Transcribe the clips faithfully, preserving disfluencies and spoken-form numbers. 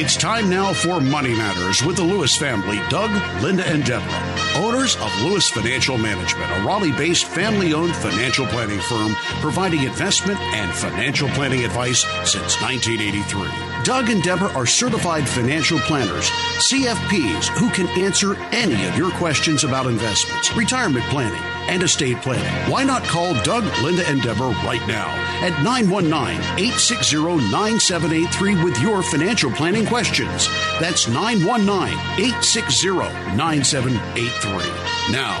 It's time now for Money Matters with the Lewis family, Doug, Linda, and Deborah, owners of Lewis Financial Management, a Raleigh-based, family-owned financial planning firm providing investment and financial planning advice since nineteen eighty-three. Doug and Deborah are certified financial planners, C F Ps, who can answer any of your questions about investments, retirement planning, and estate planning. Why not call Doug, Linda, and Deborah right now at nine one nine, eight six zero, nine seven eight three with your financial planning questions. That's nine one nine, eight six zero, nine seven eight three. Now,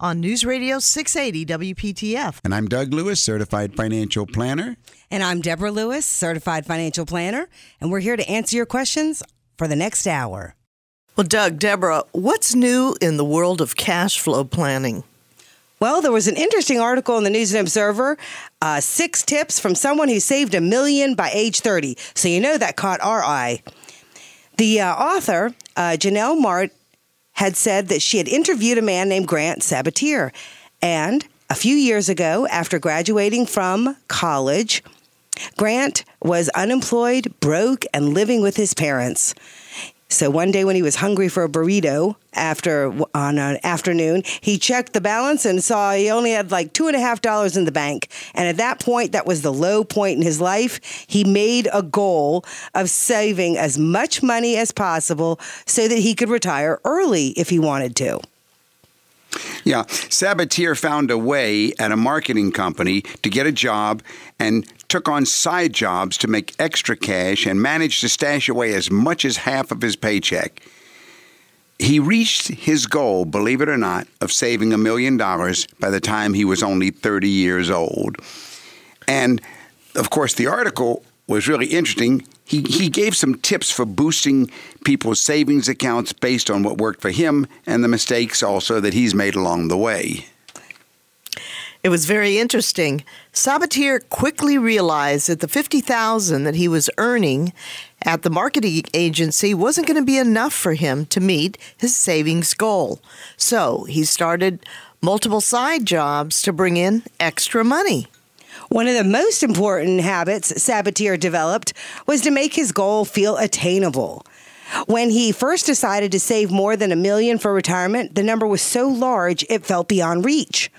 on News Radio six eighty W P T F. And I'm Doug Lewis, Certified Financial Planner. And I'm Deborah Lewis, Certified Financial Planner. And we're here to answer your questions for the next hour. Well, Doug, Deborah, what's new in the world of cash flow planning? Well, there was an interesting article in the News and Observer, uh, six tips from someone who saved a million by age thirty. So you know that caught our eye. The uh, author, uh, Janelle Martin, had said that she had interviewed a man named Grant Sabatier. And a few years ago, after graduating from college, Grant was unemployed, broke, and living with his parents. So one day when he was hungry for a burrito after on an afternoon, he checked the balance and saw he only had like two and a half dollars in the bank. And at that point, that was the low point in his life. He made a goal of saving as much money as possible so that he could retire early if he wanted to. Yeah. Sabatier found a way at a marketing company to get a job and took on side jobs to make extra cash and managed to stash away as much as half of his paycheck. He reached his goal, believe it or not, of saving a million dollars by the time he was only thirty years old. And, of course, the article was really interesting. He, he gave some tips for boosting people's savings accounts based on what worked for him and the mistakes also that he's made along the way. It was very interesting. Sabatier quickly realized that the fifty thousand dollars that he was earning at the marketing agency wasn't going to be enough for him to meet his savings goal. So he started multiple side jobs to bring in extra money. One of the most important habits Sabatier developed was to make his goal feel attainable. When he first decided to save more than a million for retirement, the number was so large it felt beyond reach.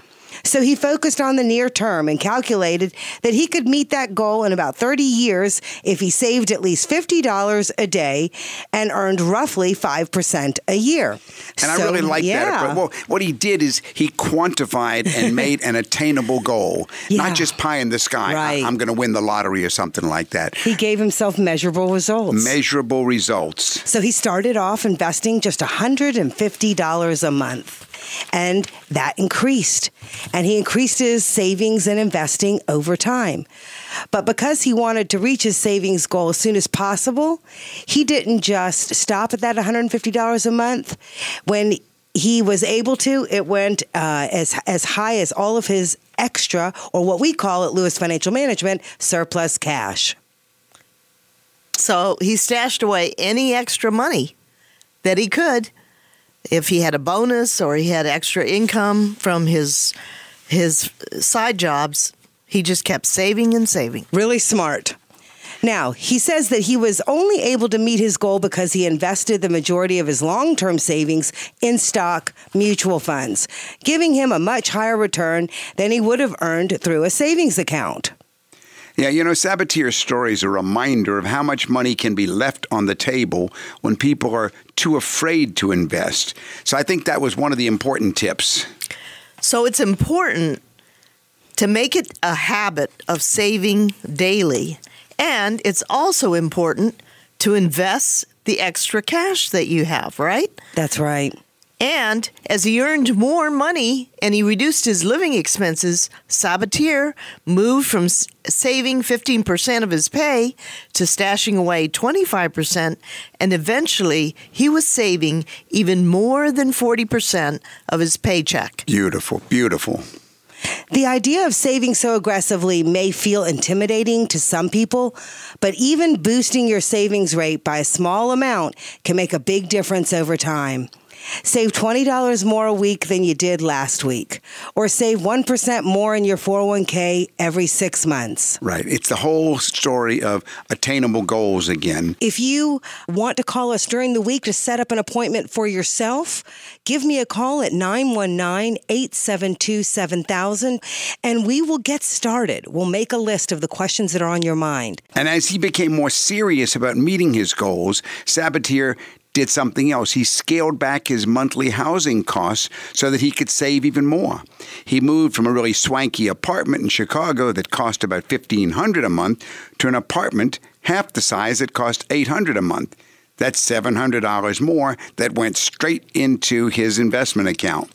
So he focused on the near term and calculated that he could meet that goal in about thirty years if he saved at least fifty dollars a day and earned roughly five percent a year. And so, I really like yeah. that approach. Well, what he did is he quantified and made an attainable goal, yeah. not just pie in the sky. Right. I, I'm going to win the lottery or something like that. He gave himself measurable results. Measurable results. So he started off investing just one hundred fifty dollars a month. And that increased. And he increased his savings and investing over time. But because he wanted to reach his savings goal as soon as possible, he didn't just stop at that one hundred fifty dollars a month. When he was able to, it went uh, as as high as all of his extra, or what we call at Lewis Financial Management, surplus cash. So he stashed away any extra money that he could. If he had a bonus or he had extra income from his his side jobs, he just kept saving and saving. Really smart. Now, he says that he was only able to meet his goal because he invested the majority of his long-term savings in stock mutual funds, giving him a much higher return than he would have earned through a savings account. Yeah, you know, Sabatier's story is a reminder of how much money can be left on the table when people are too afraid to invest. So I think that was one of the important tips. So it's important to make it a habit of saving daily. And it's also important to invest the extra cash that you have, right? That's right. And as he earned more money and he reduced his living expenses, Sabatier moved from saving fifteen percent of his pay to stashing away twenty-five percent. And eventually, he was saving even more than forty percent of his paycheck. Beautiful, beautiful. The idea of saving so aggressively may feel intimidating to some people, but even boosting your savings rate by a small amount can make a big difference over time. Save twenty dollars more a week than you did last week, or save one percent more in your four oh one k every six months. Right. It's the whole story of attainable goals again. If you want to call us during the week to set up an appointment for yourself, give me a call at nine one nine, eight seven two, seven thousand, and we will get started. We'll make a list of the questions that are on your mind. And as he became more serious about meeting his goals, Sabatier did something else. He scaled back his monthly housing costs so that he could save even more. He moved from a really swanky apartment in Chicago that cost about fifteen hundred dollars a month to an apartment half the size that cost eight hundred dollars a month. That's seven hundred dollars more that went straight into his investment account.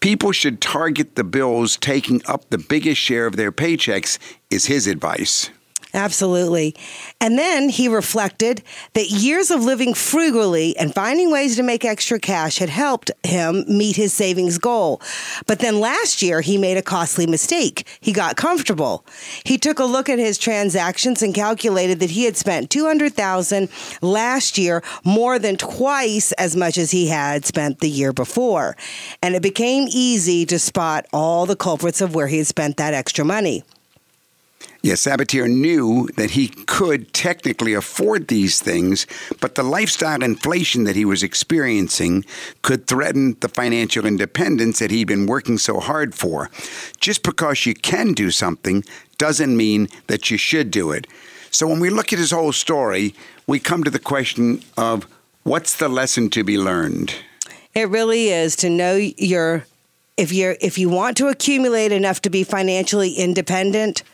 People should target the bills taking up the biggest share of their paychecks, is his advice. Absolutely. And then he reflected that years of living frugally and finding ways to make extra cash had helped him meet his savings goal. But then last year, he made a costly mistake. He got comfortable. He took a look at his transactions and calculated that he had spent two hundred thousand dollars last year, more than twice as much as he had spent the year before. And it became easy to spot all the culprits of where he had spent that extra money. Yes, Sabatier knew that he could technically afford these things, but the lifestyle inflation that he was experiencing could threaten the financial independence that he'd been working so hard for. Just because you can do something doesn't mean that you should do it. So when we look at his whole story, we come to the question of what's the lesson to be learned? It really is to know your, if you're, if you want to accumulate enough to be financially independent,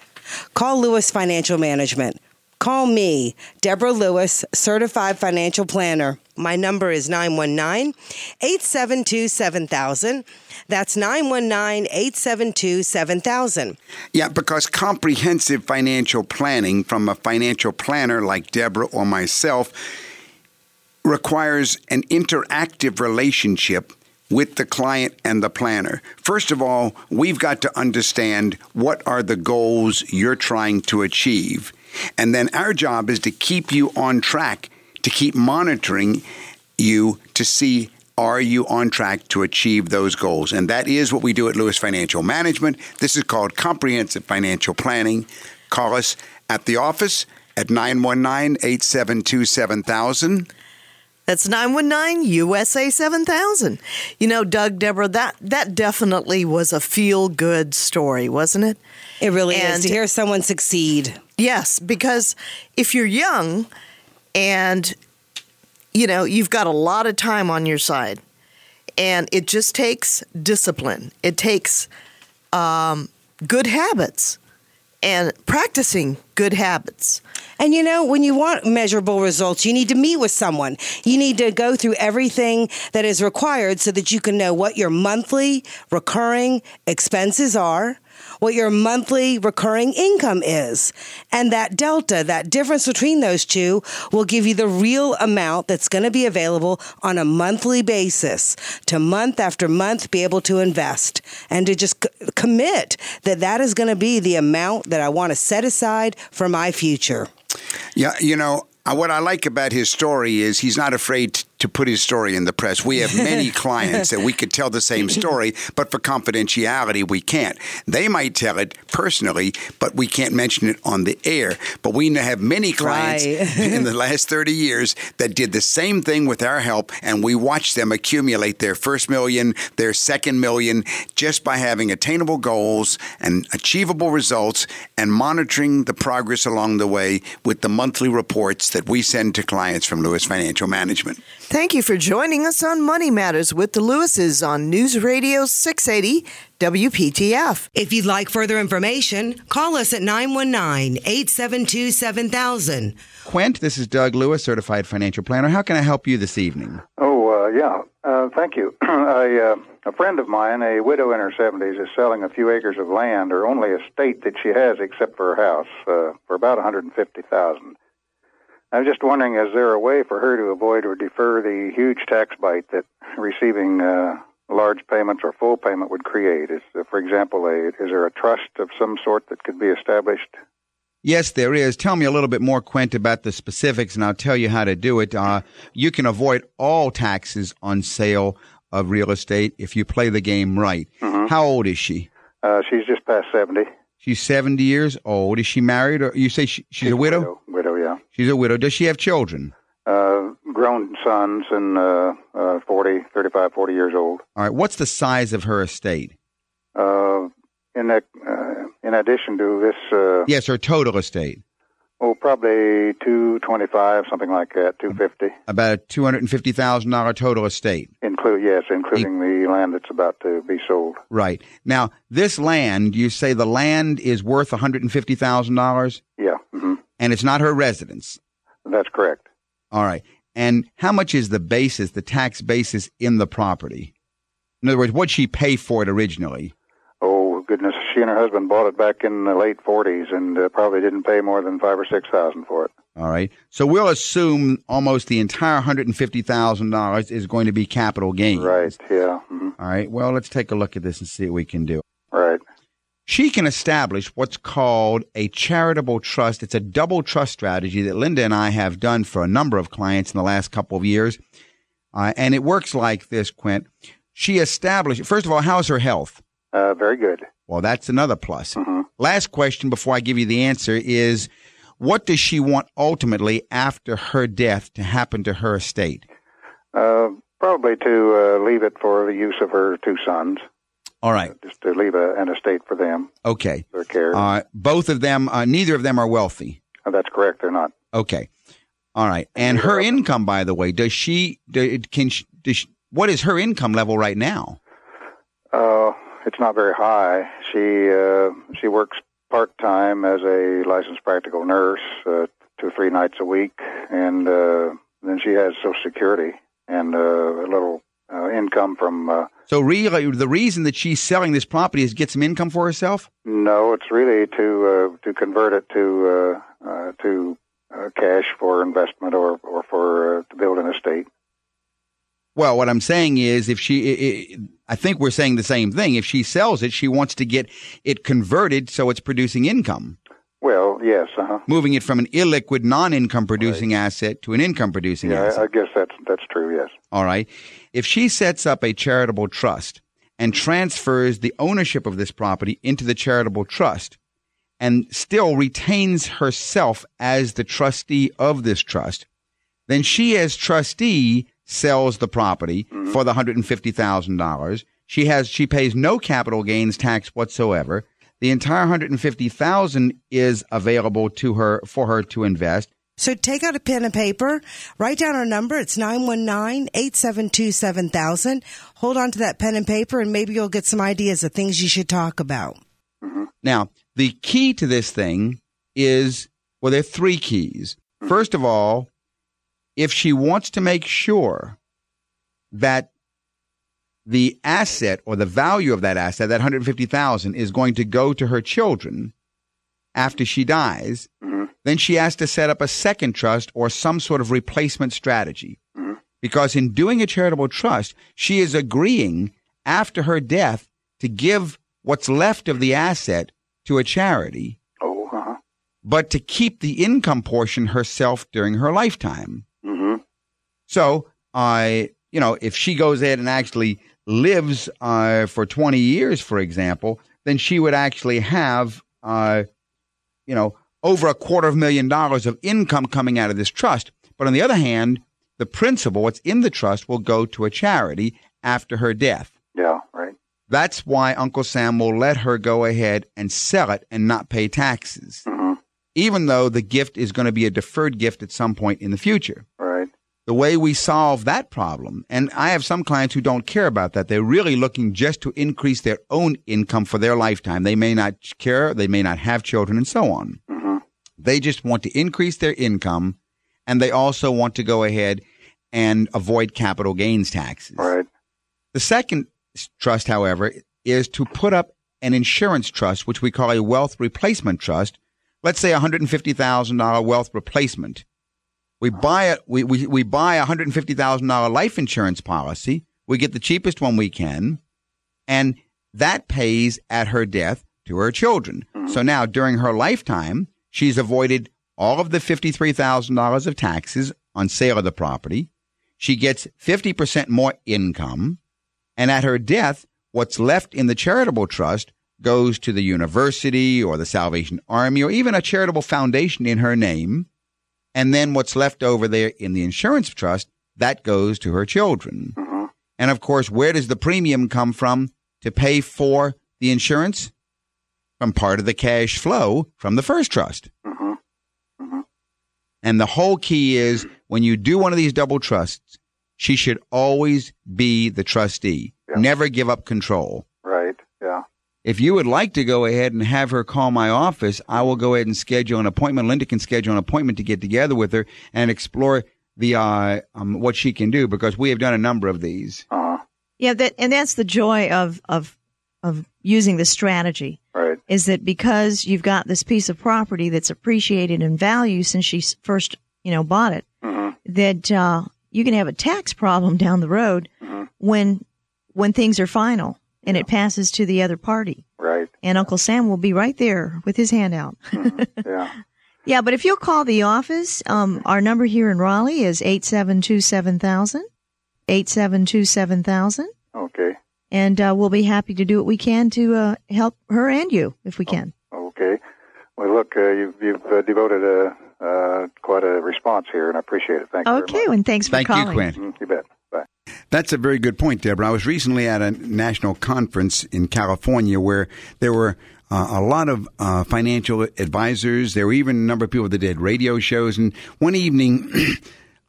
call Lewis Financial Management. Call me, Deborah Lewis, Certified Financial Planner. My number is nine one nine, eight seven two, seven thousand. That's nine one nine, eight seven two, seven thousand. Yeah, because comprehensive financial planning from a financial planner like Deborah or myself requires an interactive relationship with the client and the planner. First of all, we've got to understand what are the goals you're trying to achieve. And then our job is to keep you on track, to keep monitoring you to see, are you on track to achieve those goals? And that is what we do at Lewis Financial Management. This is called comprehensive financial planning. Call us at the office at nine one nine, eight seven two, seven thousand. That's nine one nine U S A seven thousand. You know, Doug, Deborah, that, that definitely was a feel-good story, wasn't it? It really and is, to hear someone succeed. Yes, because if you're young and, you know, you've got a lot of time on your side, and it just takes discipline. It takes um, good habits and practicing good habits. And, you know, when you want measurable results, you need to meet with someone. You need to go through everything that is required so that you can know what your monthly recurring expenses are, what your monthly recurring income is. And that delta, that difference between those two, will give you the real amount that's going to be available on a monthly basis to month after month be able to invest and to just c- commit that that is going to be the amount that I want to set aside for my future. Yeah, you know, what I like about his story is he's not afraid to to put his story in the press. We have many clients that we could tell the same story, but for confidentiality, we can't. They might tell it personally, but we can't mention it on the air. But we have many clients right. in the last thirty years that did the same thing with our help, and we watched them accumulate their first million, their second million, just by having attainable goals and achievable results and monitoring the progress along the way with the monthly reports that we send to clients from Lewis Financial Management. Thank you for joining us on Money Matters with the Lewises on News Radio six eighty W P T F. If you'd like further information, call us at nine one nine, eight seven two, seven thousand. Quint, this is Doug Lewis, Certified Financial Planner. How can I help you this evening? Oh, uh, yeah. Uh, thank you. I, uh, a friend of mine, a widow in her seventies, is selling a few acres of land, her only estate that she has except for her house, uh, for about one hundred fifty thousand dollars. I'm just wondering, is there a way for her to avoid or defer the huge tax bite that receiving uh, large payment or full payment would create? Is, for example, a, is there a trust of some sort that could be established? Yes, there is. Tell me a little bit more, Quint, about the specifics, and I'll tell you how to do it. Uh, you can avoid all taxes on sale of real estate if you play the game right. Mm-hmm. How old is she? Uh, she's just past seventy. She's seventy years old. Is she married? Or you say she, she's, she's a widow? widow? Widow, yeah. She's a widow. Does she have children? Uh, grown sons and uh, uh, forty, thirty-five, forty years old. All right. What's the size of her estate? Uh, in that, uh, in addition to this... Uh, yes, her total estate. Oh, probably two twenty-five, something like that, two fifty. About a two hundred fifty thousand dollars total estate. Include, yes, including In- the land that's about to be sold. Right. Now, this land, you say the land is worth one hundred fifty thousand dollars? Yeah. Mm-hmm. And it's not her residence? That's correct. All right. And how much is the basis, the tax basis in the property? In other words, what'd she pay for it originally? Oh, goodness. She and her husband bought it back in the late forties and uh, probably didn't pay more than five or six thousand dollars for it. All right. So we'll assume almost the entire one hundred fifty thousand dollars is going to be capital gains. Right, yeah. Mm-hmm. All right. Well, let's take a look at this and see what we can do. Right. She can establish what's called a charitable trust. It's a double trust strategy that Linda and I have done for a number of clients in the last couple of years. Uh, and it works like this, Quint. She established, first of all, how's her health? Uh, very good. Well, that's another plus. Mm-hmm. Last question before I give you the answer is, what does she want ultimately after her death to happen to her estate? Uh, probably to uh, leave it for the use of her two sons. All right. Just to leave a, an estate for them. Okay. Their care. Uh, both of them, uh, neither of them are wealthy. Oh, that's correct. They're not. Okay. All right. And her income, by the way, does she, do, can she, does she, what is her income level right now? Uh, it's not very high. She, uh, she works part-time as a licensed practical nurse, uh, two or three nights a week. And, uh, then she has Social Security and, uh, a little, Uh, income from... Uh, so really, the reason that she's selling this property is to get some income for herself? No, it's really to uh, to convert it to uh, uh, to uh, cash for investment or, or for uh, to build an estate. Well, what I'm saying is, if she... It, it, I think we're saying the same thing. If she sells it, she wants to get it converted so it's producing income. Well, yes. Uh-huh. Moving it from an illiquid, non-income producing right. asset to an income producing yeah, asset. I, I guess that's that's true, yes. All right. If she sets up a charitable trust and transfers the ownership of this property into the charitable trust and still retains herself as the trustee of this trust, then she as trustee sells the property mm-hmm. for the one hundred fifty thousand dollars. She has she pays no capital gains tax whatsoever. The entire one hundred fifty thousand dollars is available to her for her to invest. So take out a pen and paper, write down our number. It's nine one nine, eight seven two, seven thousand. Hold on to that pen and paper, and maybe you'll get some ideas of things you should talk about. Mm-hmm. Now, the key to this thing is, well, there are three keys. Mm-hmm. First of all, if she wants to make sure that the asset or the value of that asset, that one hundred fifty thousand dollars, is going to go to her children after she dies, mm-hmm. then she has to set up a second trust or some sort of replacement strategy. Mm-hmm. Because in doing a charitable trust, she is agreeing after her death to give what's left of the asset to a charity, oh, uh-huh. but to keep the income portion herself during her lifetime. Mm-hmm. So I... Uh, You know, if she goes ahead and actually lives uh, for twenty years, for example, then she would actually have, uh, you know, over a quarter of a million dollars of income coming out of this trust. But on the other hand, the principal, what's in the trust, will go to a charity after her death. Yeah, right. That's why Uncle Sam will let her go ahead and sell it and not pay taxes, mm-hmm. even though the gift is going to be a deferred gift at some point in the future. Right. The way we solve that problem, and I have some clients who don't care about that. They're really looking just to increase their own income for their lifetime. They may not care. They may not have children and so on. Mm-hmm. They just want to increase their income, and they also want to go ahead and avoid capital gains taxes. Right. The second trust, however, is to put up an insurance trust, which we call a wealth replacement trust. Let's say one hundred fifty thousand dollars wealth replacement. We buy a, we, we, we buy a one hundred fifty thousand dollars life insurance policy. We get the cheapest one we can, and that pays at her death to her children. So now during her lifetime, she's avoided all of the fifty-three thousand dollars of taxes on sale of the property. She gets fifty percent more income. And at her death, what's left in the charitable trust goes to the university or the Salvation Army or even a charitable foundation in her name. And then what's left over there in the insurance trust, that goes to her children. Mm-hmm. And, of course, where does the premium come from to pay for the insurance? From part of the cash flow from the first trust. Mm-hmm. Mm-hmm. And the whole key is when you do one of these double trusts, she should always be the trustee. Yeah. Never give up control. Right, yeah. If you would like to go ahead and have her call my office, I will go ahead and schedule an appointment. Linda can schedule an appointment to get together with her and explore the uh, um, what she can do, because we have done a number of these. Uh-huh. Yeah, that, and that's the joy of of of using this strategy. Right. Is that because you've got this piece of property that's appreciated in value since she first, you know, bought it, mm-hmm. that uh, you can have a tax problem down the road mm-hmm. when when things are final. And it passes to the other party. Right. And Uncle Sam will be right there with his hand out. Mm-hmm. Yeah. Yeah, but if you'll call the office, um, our number here in Raleigh is eight seven two, seven thousand. eight seven two, seven thousand. Okay. And uh, we'll be happy to do what we can to uh, help her and you if we can. Oh, okay. Well, look, uh, you've, you've uh, devoted a, uh, quite a response here, and I appreciate it. Thank you okay, very much. And thanks for Thank calling. Thank you, Quint. Mm-hmm, you bet. That's a very good point, Deborah. I was recently at a national conference in California where there were uh, a lot of uh, financial advisors. There were even a number of people that did radio shows. And one evening,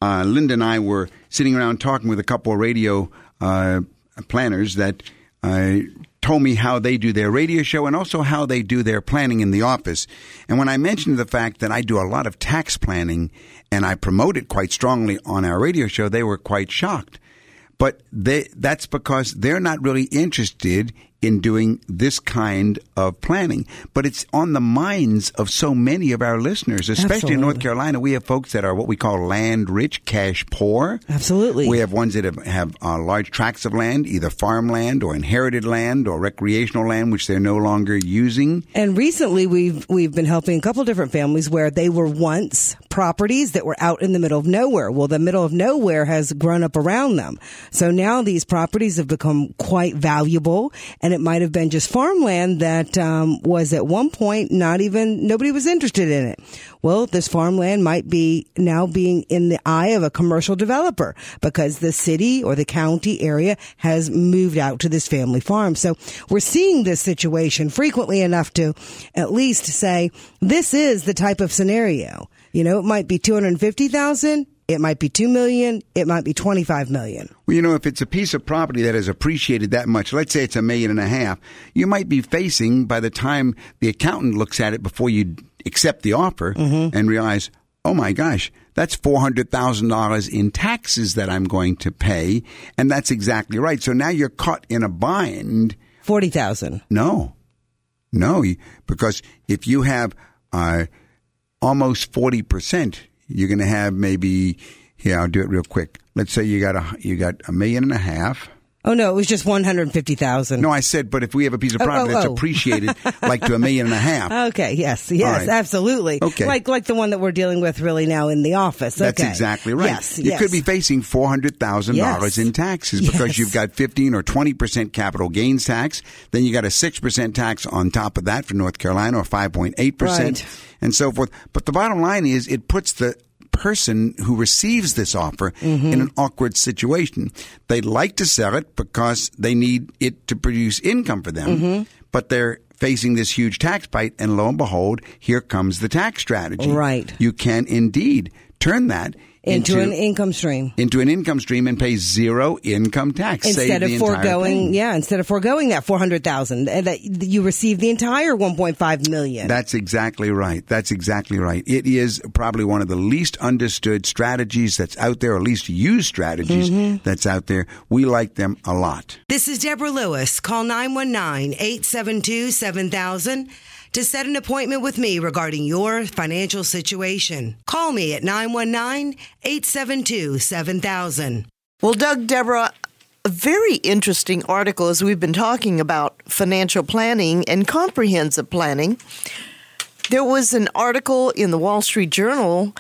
uh, Linda and I were sitting around talking with a couple of radio uh, planners that uh, told me how they do their radio show and also how they do their planning in the office. And when I mentioned the fact that I do a lot of tax planning and I promote it quite strongly on our radio show, they were quite shocked. But they, that's because they're not really interested in doing this kind of planning. But it's on the minds of so many of our listeners, especially Absolutely. in North Carolina. We have folks that are what we call land rich, cash poor. Absolutely. We have ones that have, have uh, large tracts of land, either farmland or inherited land or recreational land, which they're no longer using. And recently we've we've been helping a couple different families where they were once properties that were out in the middle of nowhere. Well, the middle of nowhere has grown up around them. So now these properties have become quite valuable, and it might have been just farmland that um, was at one point not even, nobody was interested in it. Well, this farmland might be now being in the eye of a commercial developer because the city or the county area has moved out to this family farm. So we're seeing this situation frequently enough to at least say, this is the type of scenario. You know, it might be two hundred fifty thousand dollars. It might be two million dollars. It might be twenty-five million dollars. Well, you know, if it's a piece of property that has appreciated that much, let's say it's a million and a half, you might be facing, by the time the accountant looks at it before you accept the offer mm-hmm. and realize, oh, my gosh, that's four hundred thousand dollars in taxes that I'm going to pay. And that's exactly right. So now you're caught in a bind. forty thousand dollars. No. No, because if you have uh, almost forty percent, you're going to have maybe, yeah, I'll do it real quick. Let's say you got a you got a million and a half. Oh, no, it was just one hundred fifty thousand dollars. No, I said, but if we have a piece of property oh, oh, that's oh. appreciated like to a million and a half. Okay, yes, yes, right. Absolutely. Okay. Like like the one that we're dealing with really now in the office. Okay. That's exactly right. Yes, you yes. could be facing four hundred thousand dollars yes. in taxes because yes. you've got fifteen or twenty percent capital gains tax. Then you got a six percent tax on top of that for North Carolina, or five point eight percent right. and so forth. But the bottom line is it puts the person who receives this offer mm-hmm. in an awkward situation. They'd like to sell it because they need it to produce income for them, mm-hmm. but they're facing this huge tax bite, and lo and behold, here comes the tax strategy. Right. You can indeed turn that Into, into an income stream. Into an income stream and pay zero income tax. Instead Save of foregoing, yeah, instead of foregoing that four hundred thousand dollars, that you receive the entire one point five million dollars. That's exactly right. That's exactly right. It is probably one of the least understood strategies that's out there, or least used strategies mm-hmm. that's out there. We like them a lot. This is Deborah Lewis. Call nine one nine, eight seven two, seven thousand. To set an appointment with me regarding your financial situation, call me at nine one nine, eight seven two, seven thousand. Well, Doug, Deborah, a very interesting article as we've been talking about financial planning and comprehensive planning. There was an article in the Wall Street Journal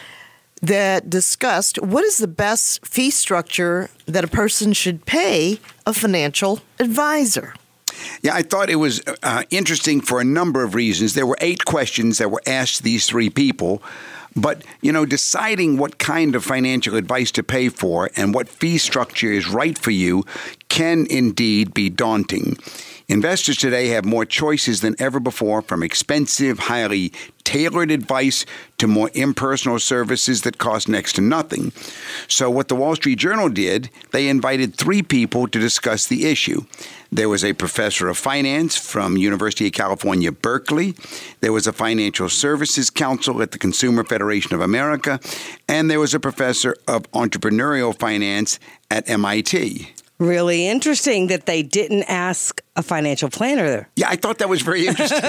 that discussed what is the best fee structure that a person should pay a financial advisor. Yeah, I thought it was uh, interesting for a number of reasons. There were eight questions that were asked these three people. But, you know, deciding what kind of financial advice to pay for and what fee structure is right for you can indeed be daunting. Investors today have more choices than ever before, from expensive, highly tailored advice to more impersonal services that cost next to nothing. So what the Wall Street Journal did, they invited three people to discuss the issue. There was a professor of finance from University of California, Berkeley. There was a financial services counsel at the Consumer Federation of America. And there was a professor of entrepreneurial finance at M I T. Really interesting that they didn't ask a financial planner. Yeah, I thought that was very interesting.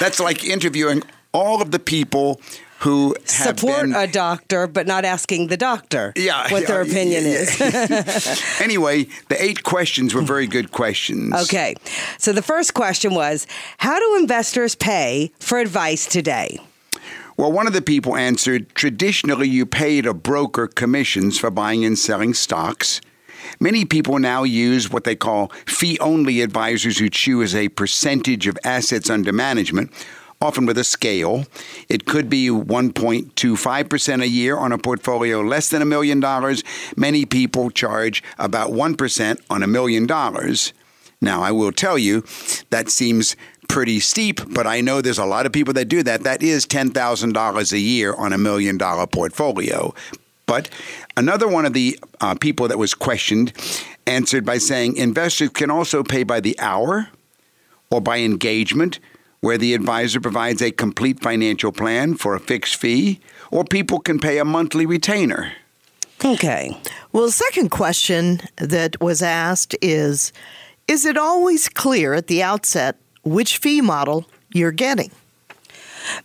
That's like interviewing all of the people who have support been, a doctor, but not asking the doctor yeah, what their yeah, opinion yeah. is. Anyway, the eight questions were very good questions. Okay. So the first question was, how do investors pay for advice today? Well, one of the people answered, traditionally, you paid a broker commissions for buying and selling stocks. Many people now use what they call fee-only advisors who choose a percentage of assets under management, often with a scale. It could be one point two five percent a year on a portfolio less than a million dollars. Many people charge about one percent on a million dollars. Now, I will tell you, that seems pretty steep, but I know there's a lot of people that do that. That is ten thousand dollars a year on a million dollar portfolio. But another one of the uh, people that was questioned answered by saying investors can also pay by the hour or by engagement, where the advisor provides a complete financial plan for a fixed fee, or people can pay a monthly retainer. Okay. Well, the second question that was asked is, is it always clear at the outset which fee model you're getting?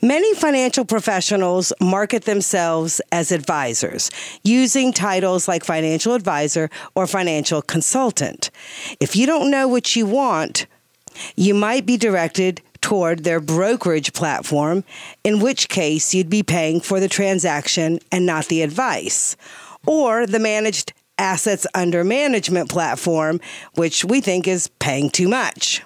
Many financial professionals market themselves as advisors, using titles like financial advisor or financial consultant. If you don't know what you want, you might be directed toward their brokerage platform, in which case you'd be paying for the transaction and not the advice, or the managed assets under management platform, which we think is paying too much.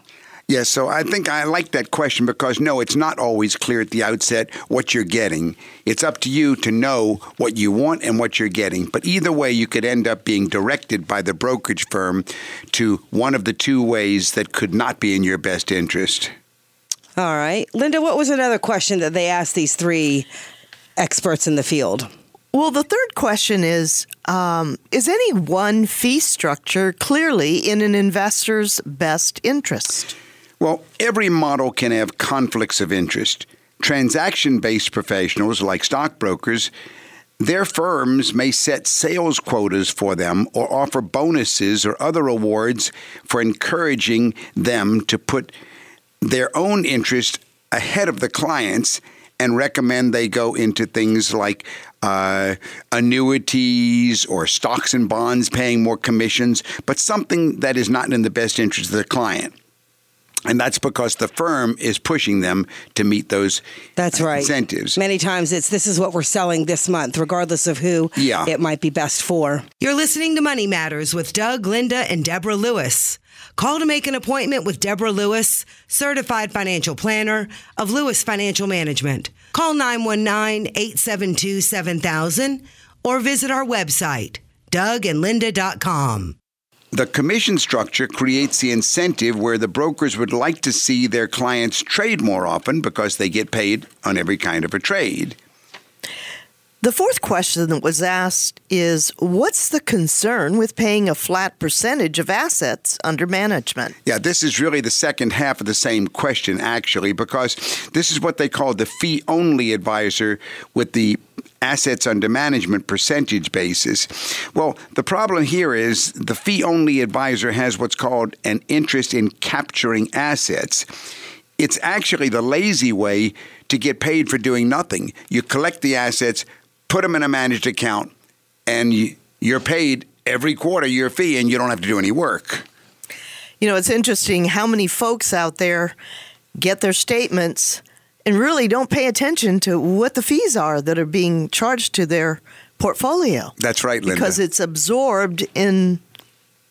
Yes, so I think I like that question because, no, it's not always clear at the outset what you're getting. It's up to you to know what you want and what you're getting. But either way, you could end up being directed by the brokerage firm to one of the two ways that could not be in your best interest. All right. Linda, what was another question that they asked these three experts in the field? Well, the third question is, um, is any one fee structure clearly in an investor's best interest? Well, every model can have conflicts of interest. Transaction-based professionals like stockbrokers, their firms may set sales quotas for them or offer bonuses or other awards for encouraging them to put their own interest ahead of the client's and recommend they go into things like uh, annuities or stocks and bonds paying more commissions, but something that is not in the best interest of the client. And that's because the firm is pushing them to meet those That's right. incentives. Many times it's this is what we're selling this month, regardless of who yeah. it might be best for. You're listening to Money Matters with Doug, Linda, and Deborah Lewis. Call to make an appointment with Deborah Lewis, certified financial planner of Lewis Financial Management. Call nine one nine, eight seven two, seven thousand or visit our website, doug and linda dot com. The commission structure creates the incentive where the brokers would like to see their clients trade more often because they get paid on every kind of a trade. The fourth question that was asked is, what's the concern with paying a flat percentage of assets under management? Yeah, this is really the second half of the same question, actually, because this is what they call the fee-only advisor with the assets under management percentage basis. Well, the problem here is the fee-only advisor has what's called an interest in capturing assets. It's actually the lazy way to get paid for doing nothing. You collect the assets, put them in a managed account, and you're paid every quarter your fee and you don't have to do any work. You know, it's interesting how many folks out there get their statements and really don't pay attention to what the fees are that are being charged to their portfolio. That's right, Linda. Because it's absorbed in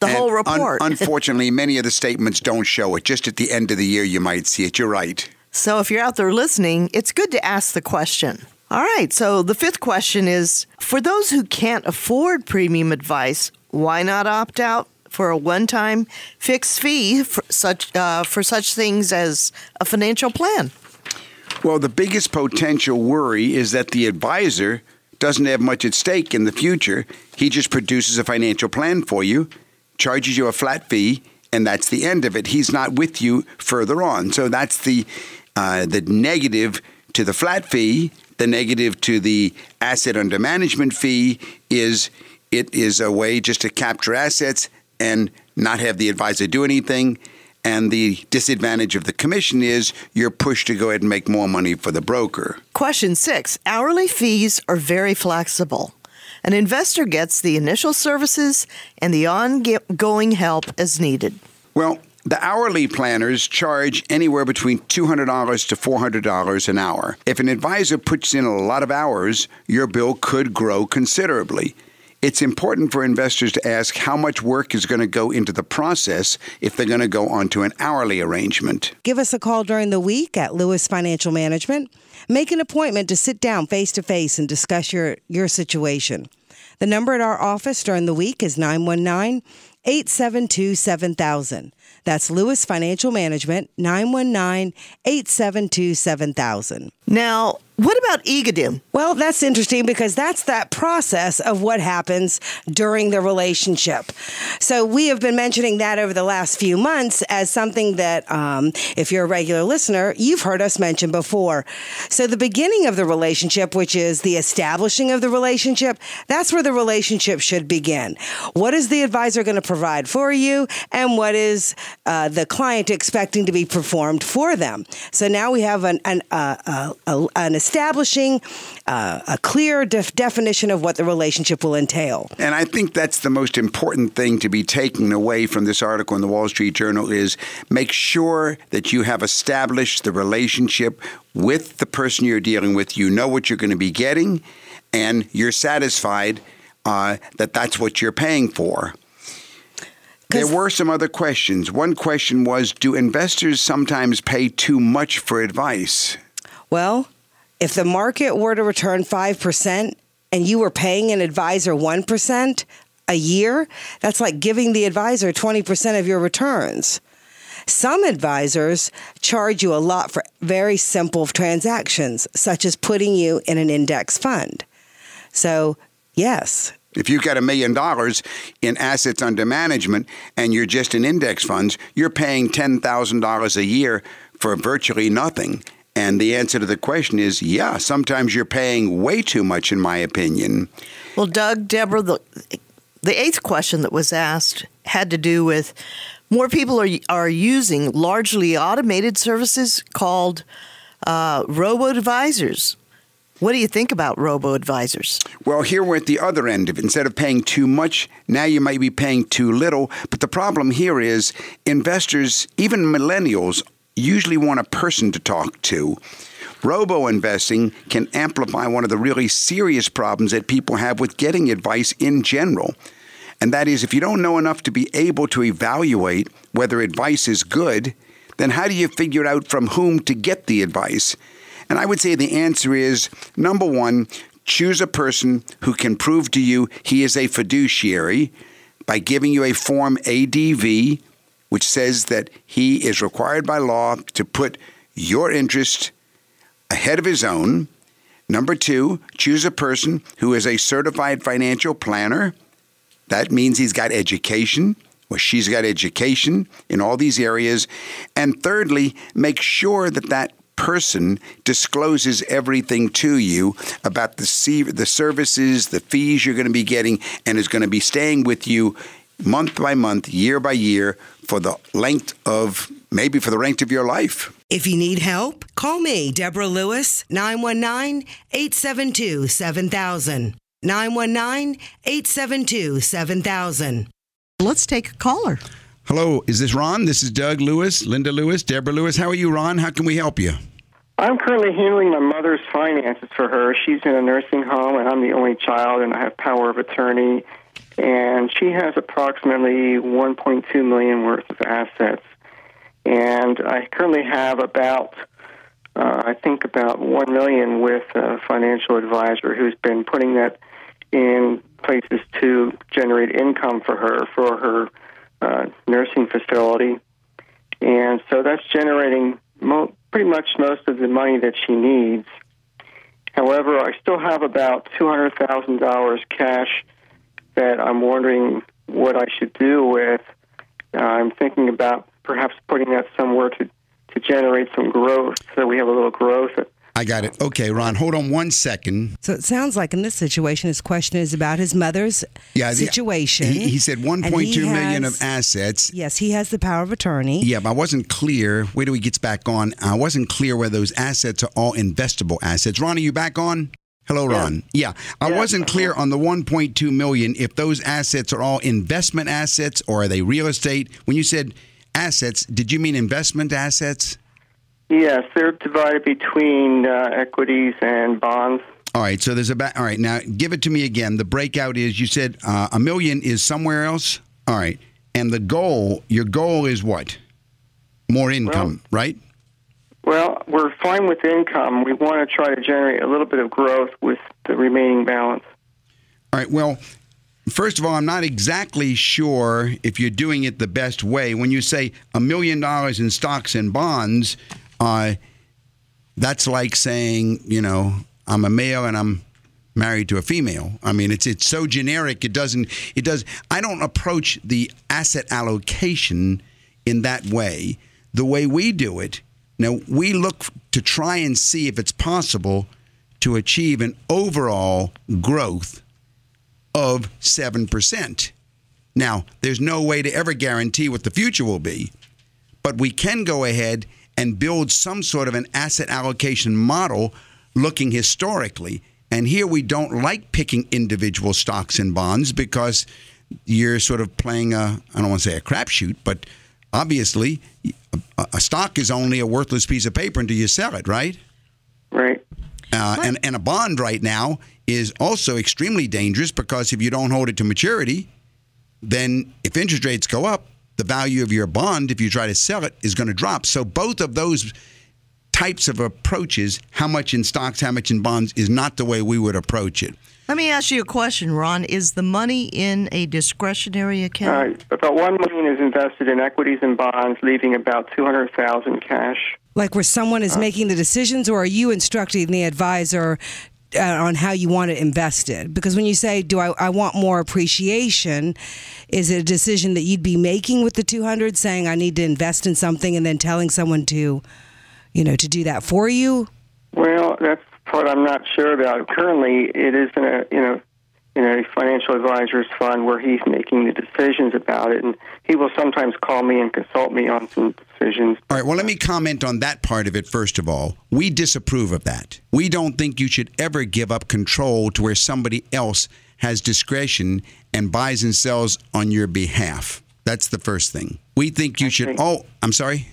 the and whole report. Un- unfortunately, many of the statements don't show it. Just at the end of the year, you might see it. You're right. So if you're out there listening, it's good to ask the question. All right. So the fifth question is, for those who can't afford premium advice, why not opt out for a one-time fixed fee for such, uh, for such things as a financial plan? Well, the biggest potential worry is that the advisor doesn't have much at stake in the future. He just produces a financial plan for you, charges you a flat fee, and that's the end of it. He's not with you further on. So that's the uh, the negative to the flat fee. The negative to the asset under management fee is it is a way just to capture assets and not have the advisor do anything. And the disadvantage of the commission is you're pushed to go ahead and make more money for the broker. Question six, hourly fees are very flexible. An investor gets the initial services and the ongoing help as needed. Well, the hourly planners charge anywhere between two hundred dollars to four hundred dollars an hour. If an advisor puts in a lot of hours, your bill could grow considerably. It's important for investors to ask how much work is going to go into the process if they're going to go onto an hourly arrangement. Give us a call during the week at Lewis Financial Management. Make an appointment to sit down face-to-face and discuss your, your situation. The number at our office during the week is nine one nine, eight seven two, seven thousand. That's Lewis Financial Management, nine one nine, eight seven two, seven thousand. Now, what about E G D I M? Well, that's interesting because that's that process of what happens during the relationship. So we have been mentioning that over the last few months as something that, um, if you're a regular listener, you've heard us mention before. So the beginning of the relationship, which is the establishing of the relationship, that's where the relationship should begin. What is the advisor going to provide for you, and what is uh, the client expecting to be performed for them? So now we have an an, uh, uh, an establishing uh, a clear def- definition of what the relationship will entail. And I think that's the most important thing to be taken away from this article in the Wall Street Journal is make sure that you have established the relationship with the person you're dealing with. You know what you're going to be getting, and you're satisfied uh, that that's what you're paying for. There were some other questions. One question was, do investors sometimes pay too much for advice? Well, if the market were to return five percent and you were paying an advisor one percent a year, that's like giving the advisor twenty percent of your returns. Some advisors charge you a lot for very simple transactions, such as putting you in an index fund. So, yes. If you've got a million dollars in assets under management and you're just in index funds, you're paying ten thousand dollars a year for virtually nothing. And the answer to the question is, yeah, sometimes you're paying way too much, in my opinion. Well, Doug, Deborah, the, the eighth question that was asked had to do with more people are, are using largely automated services called uh, robo-advisors. What do you think about robo-advisors? Well, here we're at the other end of it. Instead of paying too much, now you might be paying too little. But the problem here is investors, even millennials, usually want a person to talk to. Robo-investing can amplify one of the really serious problems that people have with getting advice in general. And that is, if you don't know enough to be able to evaluate whether advice is good, then how do you figure out from whom to get the advice? And I would say the answer is, number one, choose a person who can prove to you he is a fiduciary by giving you a Form A D V, which says that he is required by law to put your interest ahead of his own. Number two, choose a person who is a certified financial planner. That means he's got education. Well, she's got education in all these areas. And thirdly, make sure that that person discloses everything to you about the the services, the fees you're going to be getting, and is going to be staying with you month by month, year by year, for the length of, maybe for the length of your life. If you need help, call me, Deborah Lewis, nine one nine, eight seven two, seven thousand. nine one nine, eight seven two, seven thousand. Let's take a caller. Hello, is this Ron? This is Doug Lewis, Linda Lewis, Deborah Lewis. How are you, Ron? How can we help you? I'm currently handling my mother's finances for her. She's in a nursing home, and I'm the only child, and I have power of attorney. And she has approximately one point two million dollars worth of assets. And I currently have about, uh, I think, about one million dollars with a financial advisor who's been putting that in places to generate income for her, for her uh, nursing facility. And so that's generating mo- pretty much most of the money that she needs. However, I still have about two hundred thousand dollars cash that I'm wondering what I should do with. Uh, I'm thinking about perhaps putting that somewhere to, to generate some growth, so we have a little growth. I got it. Okay, Ron, hold on one second. So it sounds like in this situation, his question is about his mother's yeah, situation. He, he said one point two million dollars of assets. Yes, he has the power of attorney. Yeah, but I wasn't clear. Wait till he gets back on. I wasn't clear whether those assets are all investable assets. Ron, are you back on? Hello, Ron. Yeah, yeah. I yeah. wasn't clear on the one point two million dollars, if those assets are all investment assets or are they real estate. When you said assets, did you mean investment assets? Yes, they're divided between uh, equities and bonds. All right, so there's about, all right, now give it to me again. The breakout is, you said uh, a million is somewhere else. All right, and the goal, your goal is what? More income, well, right? Well, we're fine with income. We want to try to generate a little bit of growth with the remaining balance. All right. Well, first of all, I'm not exactly sure if you're doing it the best way. When you say a million dollars in stocks and bonds, uh, that's like saying, you know, I'm a male and I'm married to a female. I mean, it's it's so generic. It doesn't, it does. I don't approach the asset allocation in that way. The way we do it, now, we look to try and see if it's possible to achieve an overall growth of seven percent. Now, there's no way to ever guarantee what the future will be, but we can go ahead and build some sort of an asset allocation model looking historically. And here we don't like picking individual stocks and bonds because you're sort of playing a, I don't want to say a crapshoot, but obviously, a stock is only a worthless piece of paper until you sell it, right? Right. Uh, and, and a bond right now is also extremely dangerous because if you don't hold it to maturity, then if interest rates go up, the value of your bond, if you try to sell it, is going to drop. So both of those types of approaches, how much in stocks, how much in bonds, is not the way we would approach it. Let me ask you a question, Ron. Is the money in a discretionary account? Uh, about one million dollars is invested in equities and bonds, leaving about two hundred thousand dollars cash. Like where someone is uh, making the decisions, or are you instructing the advisor uh, on how you want it invested? Because when you say, do I, I want more appreciation, is it a decision that you'd be making with the two hundred thousand dollars, saying I need to invest in something and then telling someone to, you know, to do that for you? Well, that's part I'm not sure about. Currently, it is in a you know in a financial advisor's fund where he's making the decisions about it, and he will sometimes call me and consult me on some decisions. All right. Well, let me comment on that part of it first of all. We disapprove of that. We don't think you should ever give up control to where somebody else has discretion and buys and sells on your behalf. That's the first thing. We think you I should. Think. Oh, I'm sorry.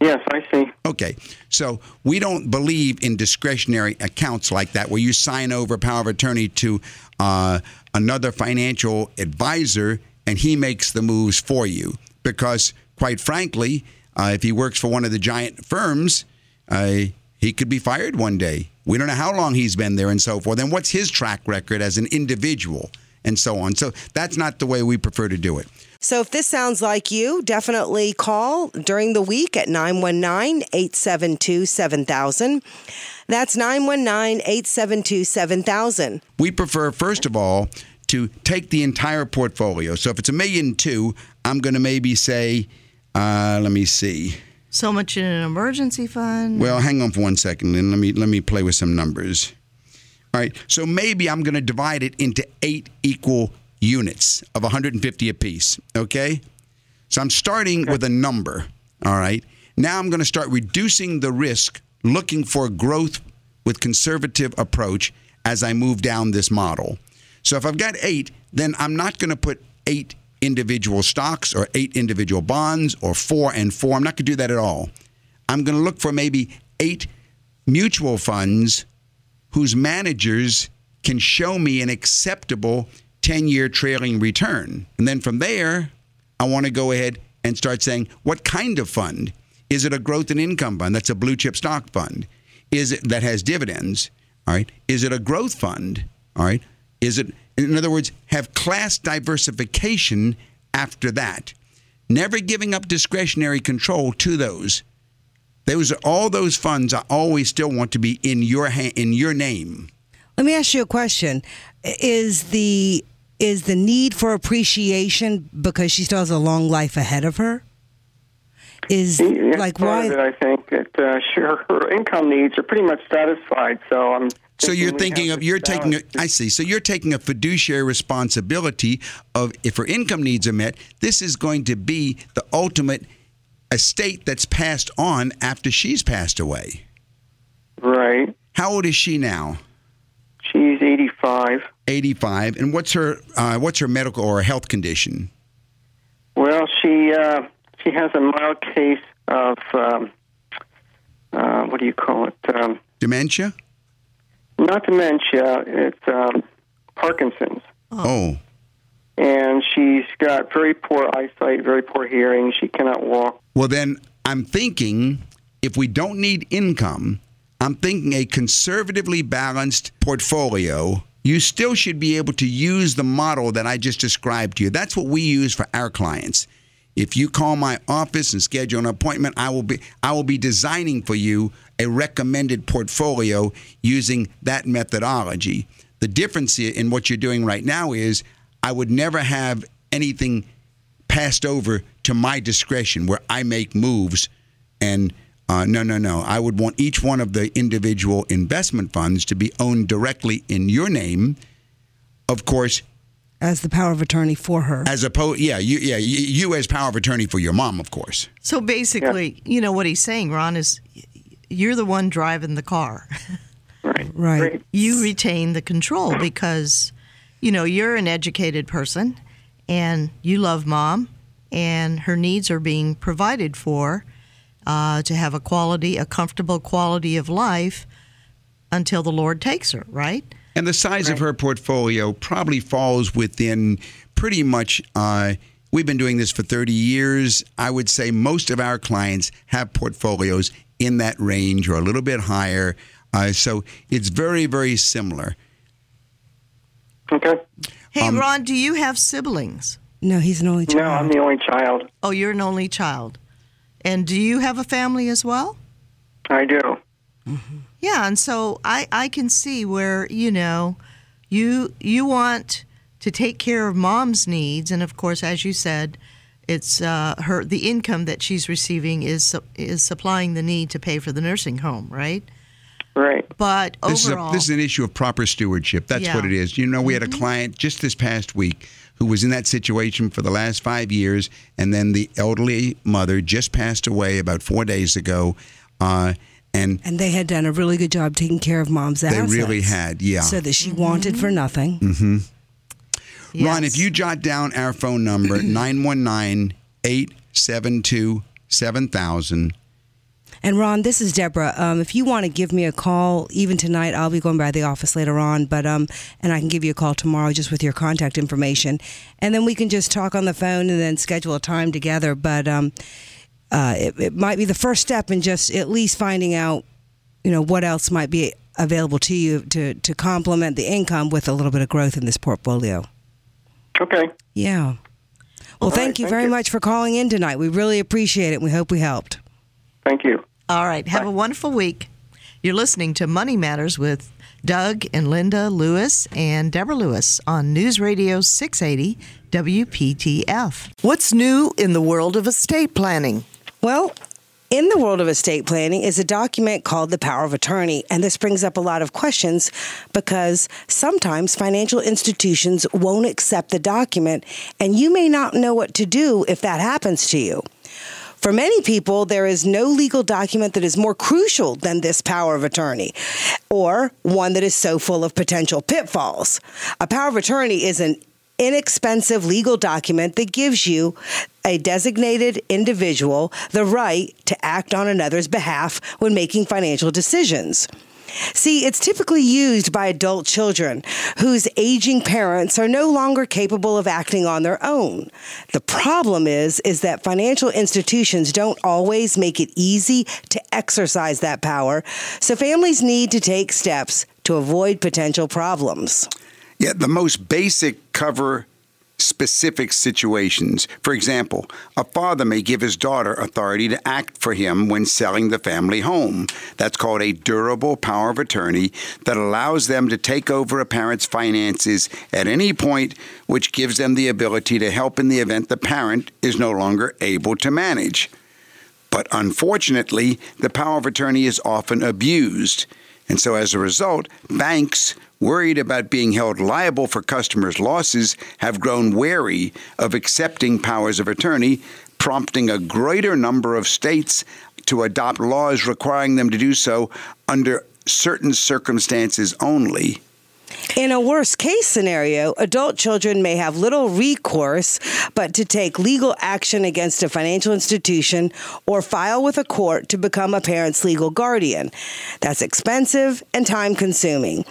Yes, I see. Okay. So we don't believe in discretionary accounts like that where you sign over power of attorney to uh, another financial advisor and he makes the moves for you. Because, quite frankly, uh, if he works for one of the giant firms, uh, he could be fired one day. We don't know how long he's been there and so forth. And what's his track record as an individual and so on. So that's not the way we prefer to do it. So if this sounds like you, definitely call during the week at nine one nine, eight seven two, seven thousand. That's nine one nine, eight seven two, seven thousand. We prefer, first of all, to take the entire portfolio. So if it's a million two, I'm going to maybe say, uh, let me see. So much in an emergency fund. Well, hang on for one second and let me let me play with some numbers. All right. So maybe I'm going to divide it into eight equal units of one hundred fifty apiece. Okay. So I'm starting with a number. All right. Now I'm going to start reducing the risk, looking for growth with conservative approach as I move down this model. So if I've got eight, then I'm not going to put eight individual stocks or eight individual bonds or four and four. I'm not going to do that at all. I'm going to look for maybe eight mutual funds whose managers can show me an acceptable ten-year trailing return. And then from there, I want to go ahead and start saying, what kind of fund? Is it a growth and income fund? That's a blue chip stock fund. Is it that has dividends? All right. Is it a growth fund? All right. Is it, in other words, have class diversification after that. Never giving up discretionary control to those. Those are all those funds I always still want to be in your ha- in your name. Let me ask you a question. Is the is the need for appreciation because she still has a long life ahead of her? Is That's like why it, I think that uh, sure her income needs are pretty much satisfied. So I'm. So you're thinking of you're balance. taking. A, I see. So you're taking a fiduciary responsibility of if her income needs are met, this is going to be the ultimate estate that's passed on after she's passed away. Right. How old is she now? She's eighty-five. eighty-five. And what's her uh, what's her medical or health condition? Well, she uh, she has a mild case of um, uh, what do you call it? Um, dementia? Not dementia. It's um, Parkinson's. Oh. And she's got very poor eyesight, very poor hearing. She cannot walk. Well, then I'm thinking if we don't need income, I'm thinking a conservatively balanced portfolio, you still should be able to use the model that I just described to you. That's what we use for our clients. If you call my office and schedule an appointment, I will be I will be designing for you a recommended portfolio using that methodology. The difference in what you're doing right now is I would never have anything passed over to my discretion where I make moves and uh, no, no, no. I would want each one of the individual investment funds to be owned directly in your name, of course. As the power of attorney for her. As opposed, yeah, you, yeah, you, you as power of attorney for your mom, of course. So basically, yeah. You know what he's saying, Ron, is you're the one driving the car. Right. Right. Right. You retain the control because... You know, you're an educated person, and you love mom, and her needs are being provided for uh, to have a quality, a comfortable quality of life until the Lord takes her, right? And the size right. of her portfolio probably falls within pretty much, uh, we've been doing this for thirty years. I would say most of our clients have portfolios in that range or a little bit higher. Uh, so it's very, very similar. Okay. Hey, um, Ron, do you have siblings? No, he's an only child. No, I'm the only child. Oh, you're an only child. And do you have a family as well? I do. Mm-hmm. Yeah, and so I, I can see where, you know, you you want to take care of mom's needs. And, of course, as you said, it's uh, her the income that she's receiving is is supplying the need to pay for the nursing home, right? Right. But this overall... Is a, this is an issue of proper stewardship. That's yeah. what it is. You know, we had a client just this past week who was in that situation for the last five years, and then the elderly mother just passed away about four days ago. Uh, and and they had done a really good job taking care of mom's assets. They really had, yeah. So that she mm-hmm. wanted for nothing. Mm-hmm. Yes. Ron, if you jot down our phone number, nine one nine, eight seven two, seven thousand... And, Ron, this is Deborah. Um, if you want to give me a call, even tonight, I'll be going by the office later on, but um, and I can give you a call tomorrow just with your contact information. And then we can just talk on the phone and then schedule a time together. But um, uh, it, it might be the first step in just at least finding out, you know, what else might be available to you to, to complement the income with a little bit of growth in this portfolio. Okay. Yeah. Well, thank, right, you thank you very much for calling in tonight. We really appreciate it. We hope we helped. Thank you. All right. Have a wonderful week. You're listening to Money Matters with Doug and Linda Lewis and Deborah Lewis on News Radio six eighty W P T F. What's new in the world of estate planning? Well, in the world of estate planning is a document called the Power of Attorney, and this brings up a lot of questions because sometimes financial institutions won't accept the document, and you may not know what to do if that happens to you. For many people, there is no legal document that is more crucial than this power of attorney, or one that is so full of potential pitfalls. A power of attorney is an inexpensive legal document that gives you, a designated individual, the right to act on another's behalf when making financial decisions. See, it's typically used by adult children whose aging parents are no longer capable of acting on their own. The problem is, is that financial institutions don't always make it easy to exercise that power, so families need to take steps to avoid potential problems. Yeah, the most basic cover specific situations. For example, a father may give his daughter authority to act for him when selling the family home. That's called a durable power of attorney that allows them to take over a parent's finances at any point, which gives them the ability to help in the event the parent is no longer able to manage. But unfortunately, the power of attorney is often abused. And so as a result, banks worried about being held liable for customers' losses have grown wary of accepting powers of attorney, prompting a greater number of states to adopt laws requiring them to do so under certain circumstances only. In a worst-case scenario, adult children may have little recourse but to take legal action against a financial institution or file with a court to become a parent's legal guardian. That's expensive and time-consuming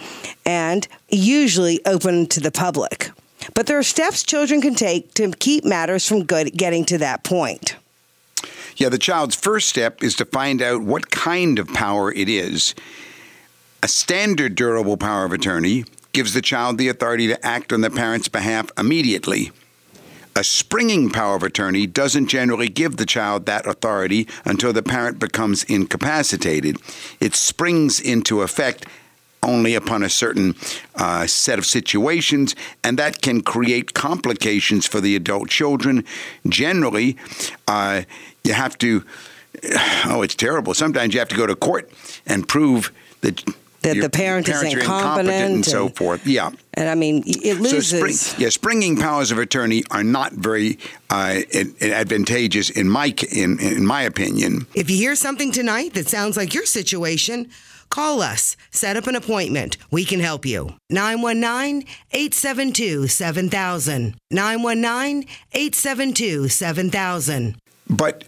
and usually open to the public. But there are steps children can take to keep matters from getting to that point. Yeah, the child's first step is to find out what kind of power it is. A standard durable power of attorney gives the child the authority to act on the parent's behalf immediately. A springing power of attorney doesn't generally give the child that authority until the parent becomes incapacitated. It springs into effect only upon a certain uh, set of situations, and that can create complications for the adult children. Generally, uh, you have to, oh, it's terrible. Sometimes you have to go to court and prove that That your the parent is incompetent, incompetent and, and so forth. Yeah. And I mean, it loses. So spring, yeah, springing powers of attorney are not very uh, advantageous in my in, in my opinion. If you hear something tonight that sounds like your situation, call us. Set up an appointment. We can help you. nine one nine, eight seven two, seven thousand. nine one nine, eight seven two, seven thousand. But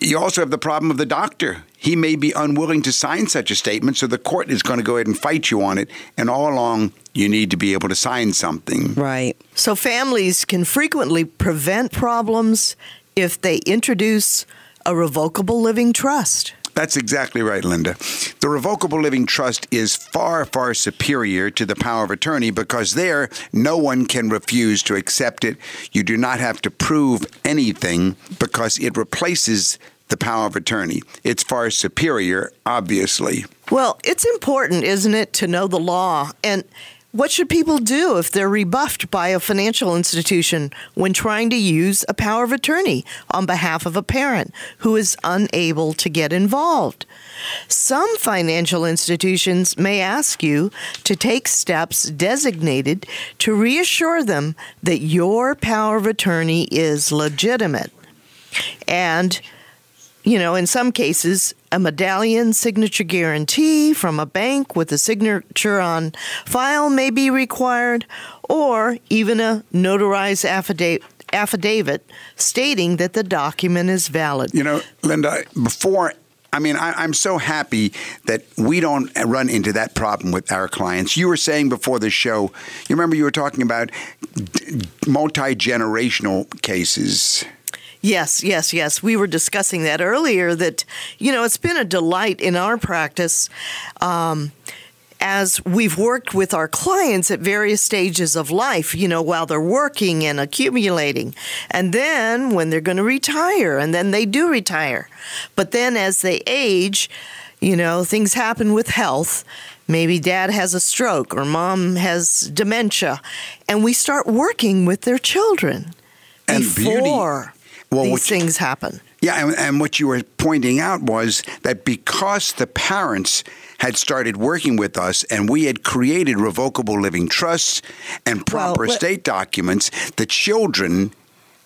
you also have the problem of the doctor. He may be unwilling to sign such a statement, so the court is going to go ahead and fight you on it. And all along, you need to be able to sign something. Right. So families can frequently prevent problems if they introduce a revocable living trust. That's exactly right, Linda. The revocable living trust is far, far superior to the power of attorney because there, no one can refuse to accept it. You do not have to prove anything because it replaces the power of attorney. It's far superior, obviously. Well, it's important, isn't it, to know the law? And what should people do if they're rebuffed by a financial institution when trying to use a power of attorney on behalf of a parent who is unable to get involved? Some financial institutions may ask you to take steps designated to reassure them that your power of attorney is legitimate. And, you know, in some cases, a medallion signature guarantee from a bank with a signature on file may be required, or even a notarized affidavit, affidavit stating that the document is valid. You know, Linda, before, I mean, I, I'm so happy that we don't run into that problem with our clients. You were saying before the show, you remember you were talking about multi-generational cases. Yes, yes, yes. We were discussing that earlier that, you know, it's been a delight in our practice um, as we've worked with our clients at various stages of life, you know, while they're working and accumulating. And then when they're going to retire, and then they do retire. But then as they age, you know, things happen with health. Maybe dad has a stroke or mom has dementia. And we start working with their children and before. Beauty. Well, These you, things happen. Yeah, and, and what you were pointing out was that because the parents had started working with us and we had created revocable living trusts and proper well, but, estate documents, the children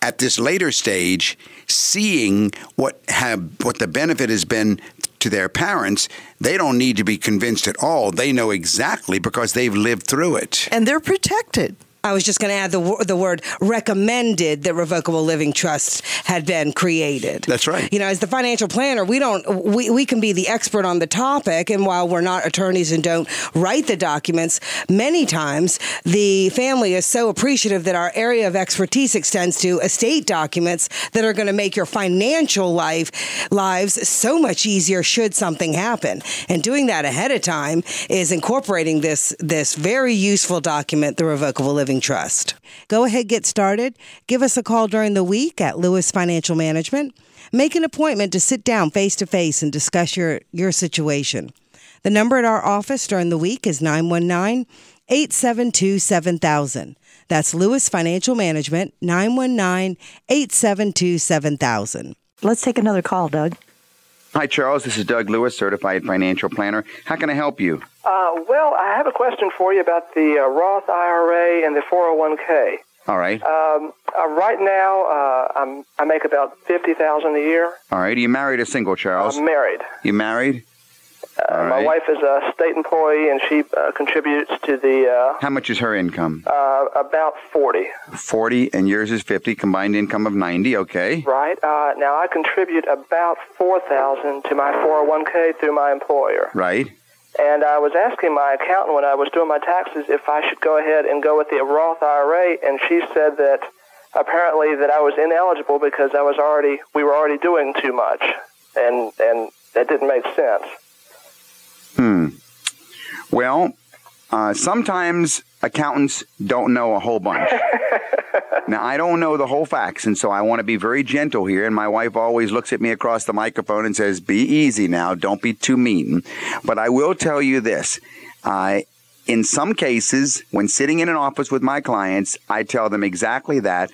at this later stage, seeing what have what the benefit has been to their parents, they don't need to be convinced at all. They know exactly because they've lived through it. And they're protected. I was just going to add the the word recommended that revocable living trusts had been created. That's right. You know, as the financial planner, we don't we, we can be the expert on the topic. And while we're not attorneys and don't write the documents, many times the family is so appreciative that our area of expertise extends to estate documents that are going to make your financial life lives so much easier should something happen. And doing that ahead of time is incorporating this this very useful document, the revocable living trust. Go ahead, get started. Give us a call during the week at Lewis Financial Management. Make an appointment to sit down face to face and discuss your, your situation. The number at our office during the week is nine one nine, eight seven two, seven thousand. That's Lewis Financial Management, nine one nine, eight seven two, seven thousand. Let's take another call, Doug. Hi, Charles. This is Doug Lewis, Certified Financial Planner. How can I help you? Uh, well, I have a question for you about the uh, Roth I R A and the four oh one k. All right. Um, uh, right now, uh, I'm, I make about fifty thousand dollars a year. All right. Are you married or single, Charles? I'm married. You married? Uh, All right. My wife is a state employee, and she uh, contributes to the... Uh, How much is her income? Uh, about forty. forty, and yours is fifty, combined income of ninety, okay. Right. Uh, now, I contribute about four thousand dollars to my four oh one k through my employer. Right. And I was asking my accountant when I was doing my taxes if I should go ahead and go with the Roth I R A, and she said that apparently that I was ineligible because I was already we were already doing too much, and and that didn't make sense. Hmm. Well, uh, sometimes accountants don't know a whole bunch. Now, I don't know the whole facts, and so I want to be very gentle here. And my wife always looks at me across the microphone and says, be easy now. Don't be too mean. But I will tell you this. I... Uh, in some cases, when sitting in an office with my clients, I tell them exactly that.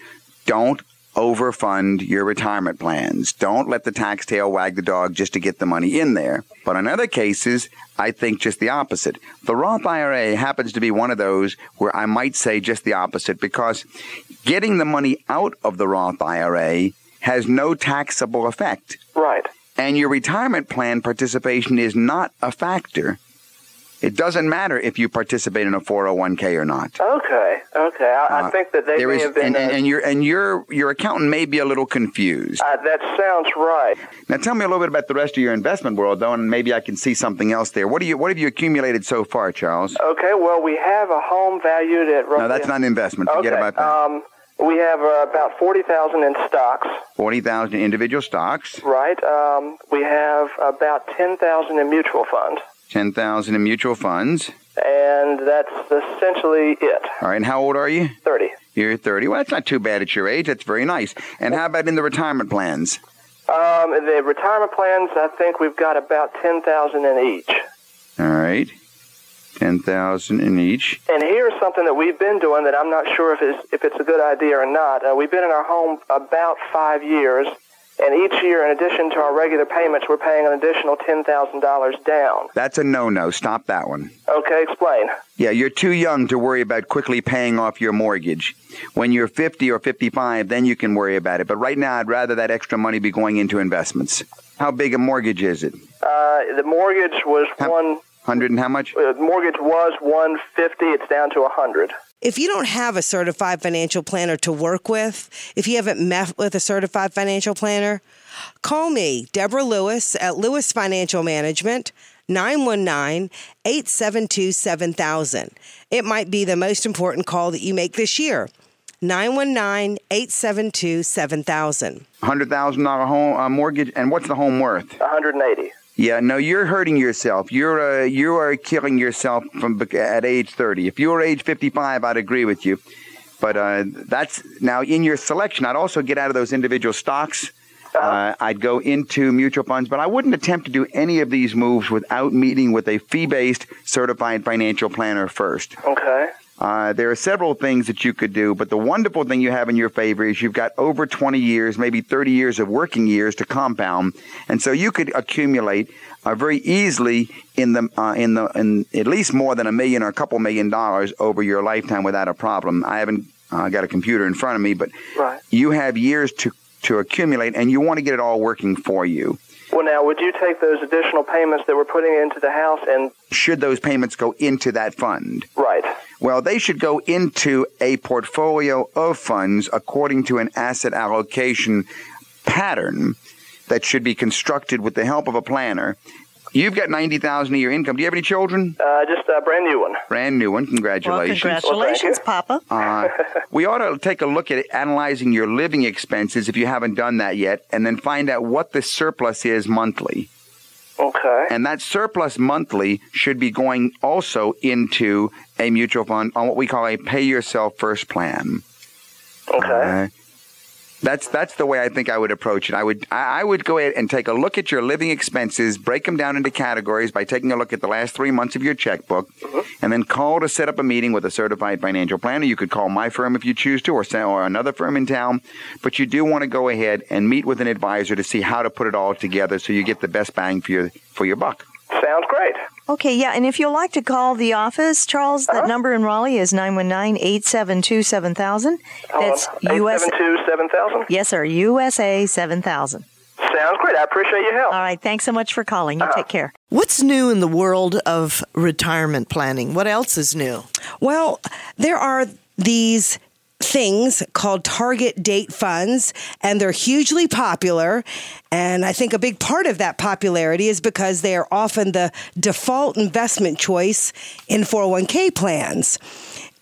Don't overfund your retirement plans. Don't let the tax tail wag the dog just to get the money in there. But in other cases, I think just the opposite. The Roth I R A happens to be one of those where I might say just the opposite, because getting the money out of the Roth I R A has no taxable effect. Right. And your retirement plan participation is not a factor. It doesn't matter if you participate in a four oh one k or not. Okay, okay. I, uh, I think that they there may is, have been... And, and, and, your, and your, your accountant may be a little confused. Uh, that sounds right. Now, tell me a little bit about the rest of your investment world, though, and maybe I can see something else there. What do you? What have you accumulated so far, Charles? Okay, well, we have a home valued at... Roughly no, that's not an investment. Forget okay. about that. Um, we have uh, about forty thousand dollars in stocks. forty thousand dollars in individual stocks. Right. Um, we have about ten thousand dollars in mutual funds. ten thousand dollars in mutual funds. And that's essentially it. All right. And how old are you? thirty. You're thirty. Well, that's not too bad at your age. That's very nice. And how about in the retirement plans? Um, the retirement plans, I think we've got about ten thousand dollars in each. All right. ten thousand dollars in each. And here's something that we've been doing that I'm not sure if it's, if it's a good idea or not. Uh, we've been in our home about five years. And each year, in addition to our regular payments, we're paying an additional ten thousand dollars down. That's a no-no. Stop that one. Okay, explain. Yeah, you're too young to worry about quickly paying off your mortgage. When you're fifty or fifty-five, then you can worry about it. But right now, I'd rather that extra money be going into investments. How big a mortgage is it? Uh, the mortgage was how, one... Hundred and how much? The mortgage was one fifty. It's down to one hundred. If you don't have a certified financial planner to work with, if you haven't met with a certified financial planner, call me, Deborah Lewis, at Lewis Financial Management, nine one nine, eight seven two, seven thousand. It might be the most important call that you make this year. nine one nine, eight seven two, seven thousand. one hundred thousand dollars home uh, mortgage, and what's the home worth? one hundred eighty thousand. Yeah, no, you're hurting yourself. You're uh, you are killing yourself from at age thirty. If you were age fifty-five, I'd agree with you. But uh, that's now in your selection. I'd also get out of those individual stocks. Uh, I'd go into mutual funds, but I wouldn't attempt to do any of these moves without meeting with a fee-based certified financial planner first. Okay. Uh, there are several things that you could do, but the wonderful thing you have in your favor is you've got over twenty years, maybe thirty years of working years to compound, and so you could accumulate uh, very easily in the uh, in the in at least more than a million or a couple million dollars over your lifetime without a problem. I haven't Uh, I got a computer in front of me, but right. you have years to, to accumulate, and you want to get it all working for you. Well, now, would you take those additional payments that we're putting into the house and... Should those payments go into that fund? Right. Well, they should go into a portfolio of funds according to an asset allocation pattern that should be constructed with the help of a planner. You've got ninety thousand dollars a year income. Do you have any children? Uh, just a brand new one. Brand new one. Congratulations. Well, congratulations, well, Papa. Uh, we ought to take a look at analyzing your living expenses if you haven't done that yet, and then find out what the surplus is monthly. Okay. And that surplus monthly should be going also into a mutual fund on what we call a pay-yourself-first plan. Okay. Uh, That's that's the way I think I would approach it. I would I would go ahead and take a look at your living expenses, break them down into categories by taking a look at the last three months of your checkbook, mm-hmm. and then call to set up a meeting with a certified financial planner. You could call my firm if you choose to, or or another firm in town, but you do want to go ahead and meet with an advisor to see how to put it all together so you get the best bang for your for your buck. Sounds great. Okay, yeah, and if you'd like to call the office, Charles, uh-huh. that number in Raleigh is nine one nine, eight seven two, seven thousand. That's eight seven two, seven thousand? Yes, sir, U S A seven thousand. Sounds great. I appreciate your help. All right, thanks so much for calling. You uh-huh. take care. What's new in the world of retirement planning? What else is new? Well, there are these things called target date funds, and they're hugely popular. And I think a big part of that popularity is because they are often the default investment choice in four oh one k plans.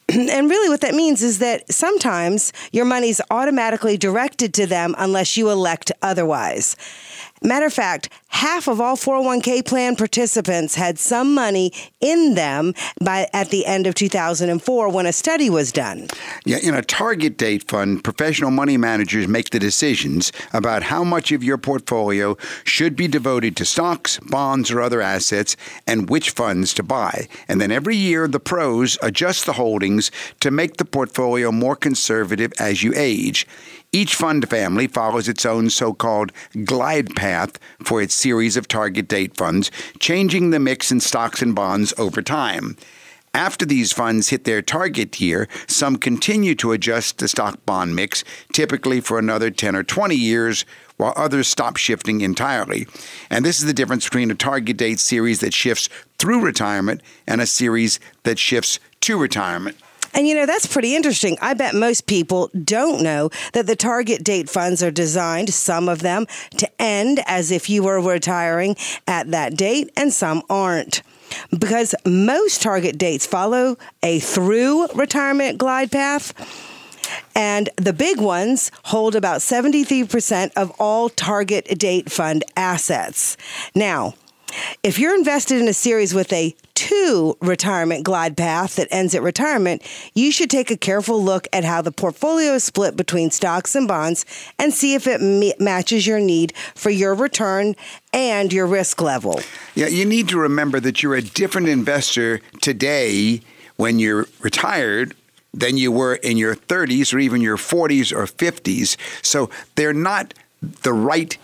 And really what that means is that sometimes your money's automatically directed to them unless you elect otherwise. Matter of fact, half of all four oh one k plan participants had some money in them by at the end of two thousand four when a study was done. Yeah, in a target date fund, professional money managers make the decisions about how much of your portfolio should be devoted to stocks, bonds, or other assets, and which funds to buy. And then every year, the pros adjust the holdings to make the portfolio more conservative as you age. Each fund family follows its own so-called glide path for its series of target date funds, changing the mix in stocks and bonds over time. After these funds hit their target year, some continue to adjust the stock-bond mix, typically for another ten or twenty years, while others stop shifting entirely. And this is the difference between a target date series that shifts through retirement and a series that shifts to retirement. And, you know, that's pretty interesting. I bet most people don't know that the target date funds are designed, some of them, to end as if you were retiring at that date, and some aren't. Because most target dates follow a through retirement glide path, and the big ones hold about seventy-three percent of all target date fund assets. Now, if you're invested in a series with a two retirement glide path that ends at retirement, you should take a careful look at how the portfolio is split between stocks and bonds and see if it m- matches your need for your return and your risk level. Yeah, you need to remember that you're a different investor today when you're retired than you were in your thirties or even your forties or fifties. So they're not the right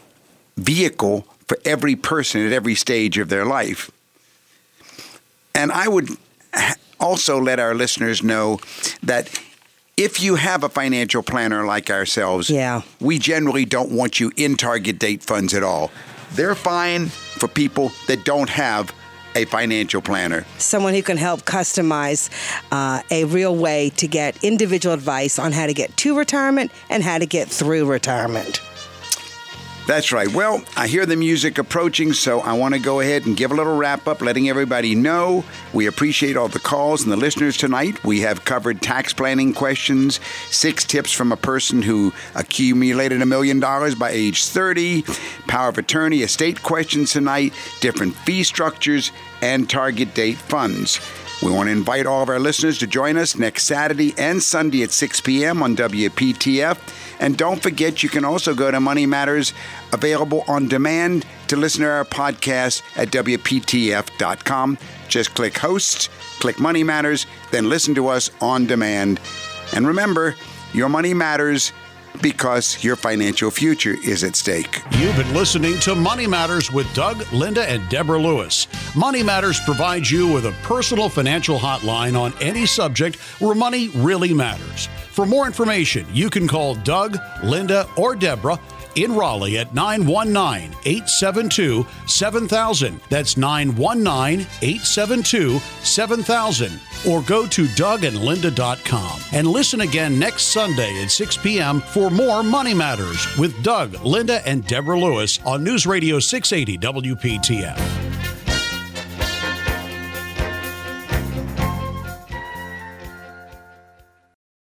vehicle for every person at every stage of their life. And I would also let our listeners know that if you have a financial planner like ourselves, yeah. we generally don't want you in target date funds at all. They're fine for people that don't have a financial planner. Someone who can help customize uh, a real way to get individual advice on how to get to retirement and how to get through retirement. That's right. Well, I hear the music approaching, so I want to go ahead and give a little wrap-up, letting everybody know we appreciate all the calls and the listeners tonight. We have covered tax planning questions, six tips from a person who accumulated a million dollars by age thirty, power of attorney, estate questions tonight, different fee structures, and target date funds. We want to invite all of our listeners to join us next Saturday and Sunday at six p.m. on W P T F. And don't forget, you can also go to Money Matters, available on demand, to listen to our podcast at W P T F dot com. Just click Hosts, click Money Matters, then listen to us on demand. And remember, your money matters. because your financial future is at stake. You've been listening to Money Matters with Doug, Linda, and Deborah Lewis. Money Matters provides you with a personal financial hotline on any subject where money really matters. For more information, you can call Doug, Linda, or Deborah in Raleigh at nine one nine, eight seven two, seven thousand. That's nine one nine, eight seven two, seven thousand. Or go to doug and linda dot com and listen again next Sunday at six p.m. for more Money Matters with Doug, Linda, and Deborah Lewis on News Radio six eighty W P T F.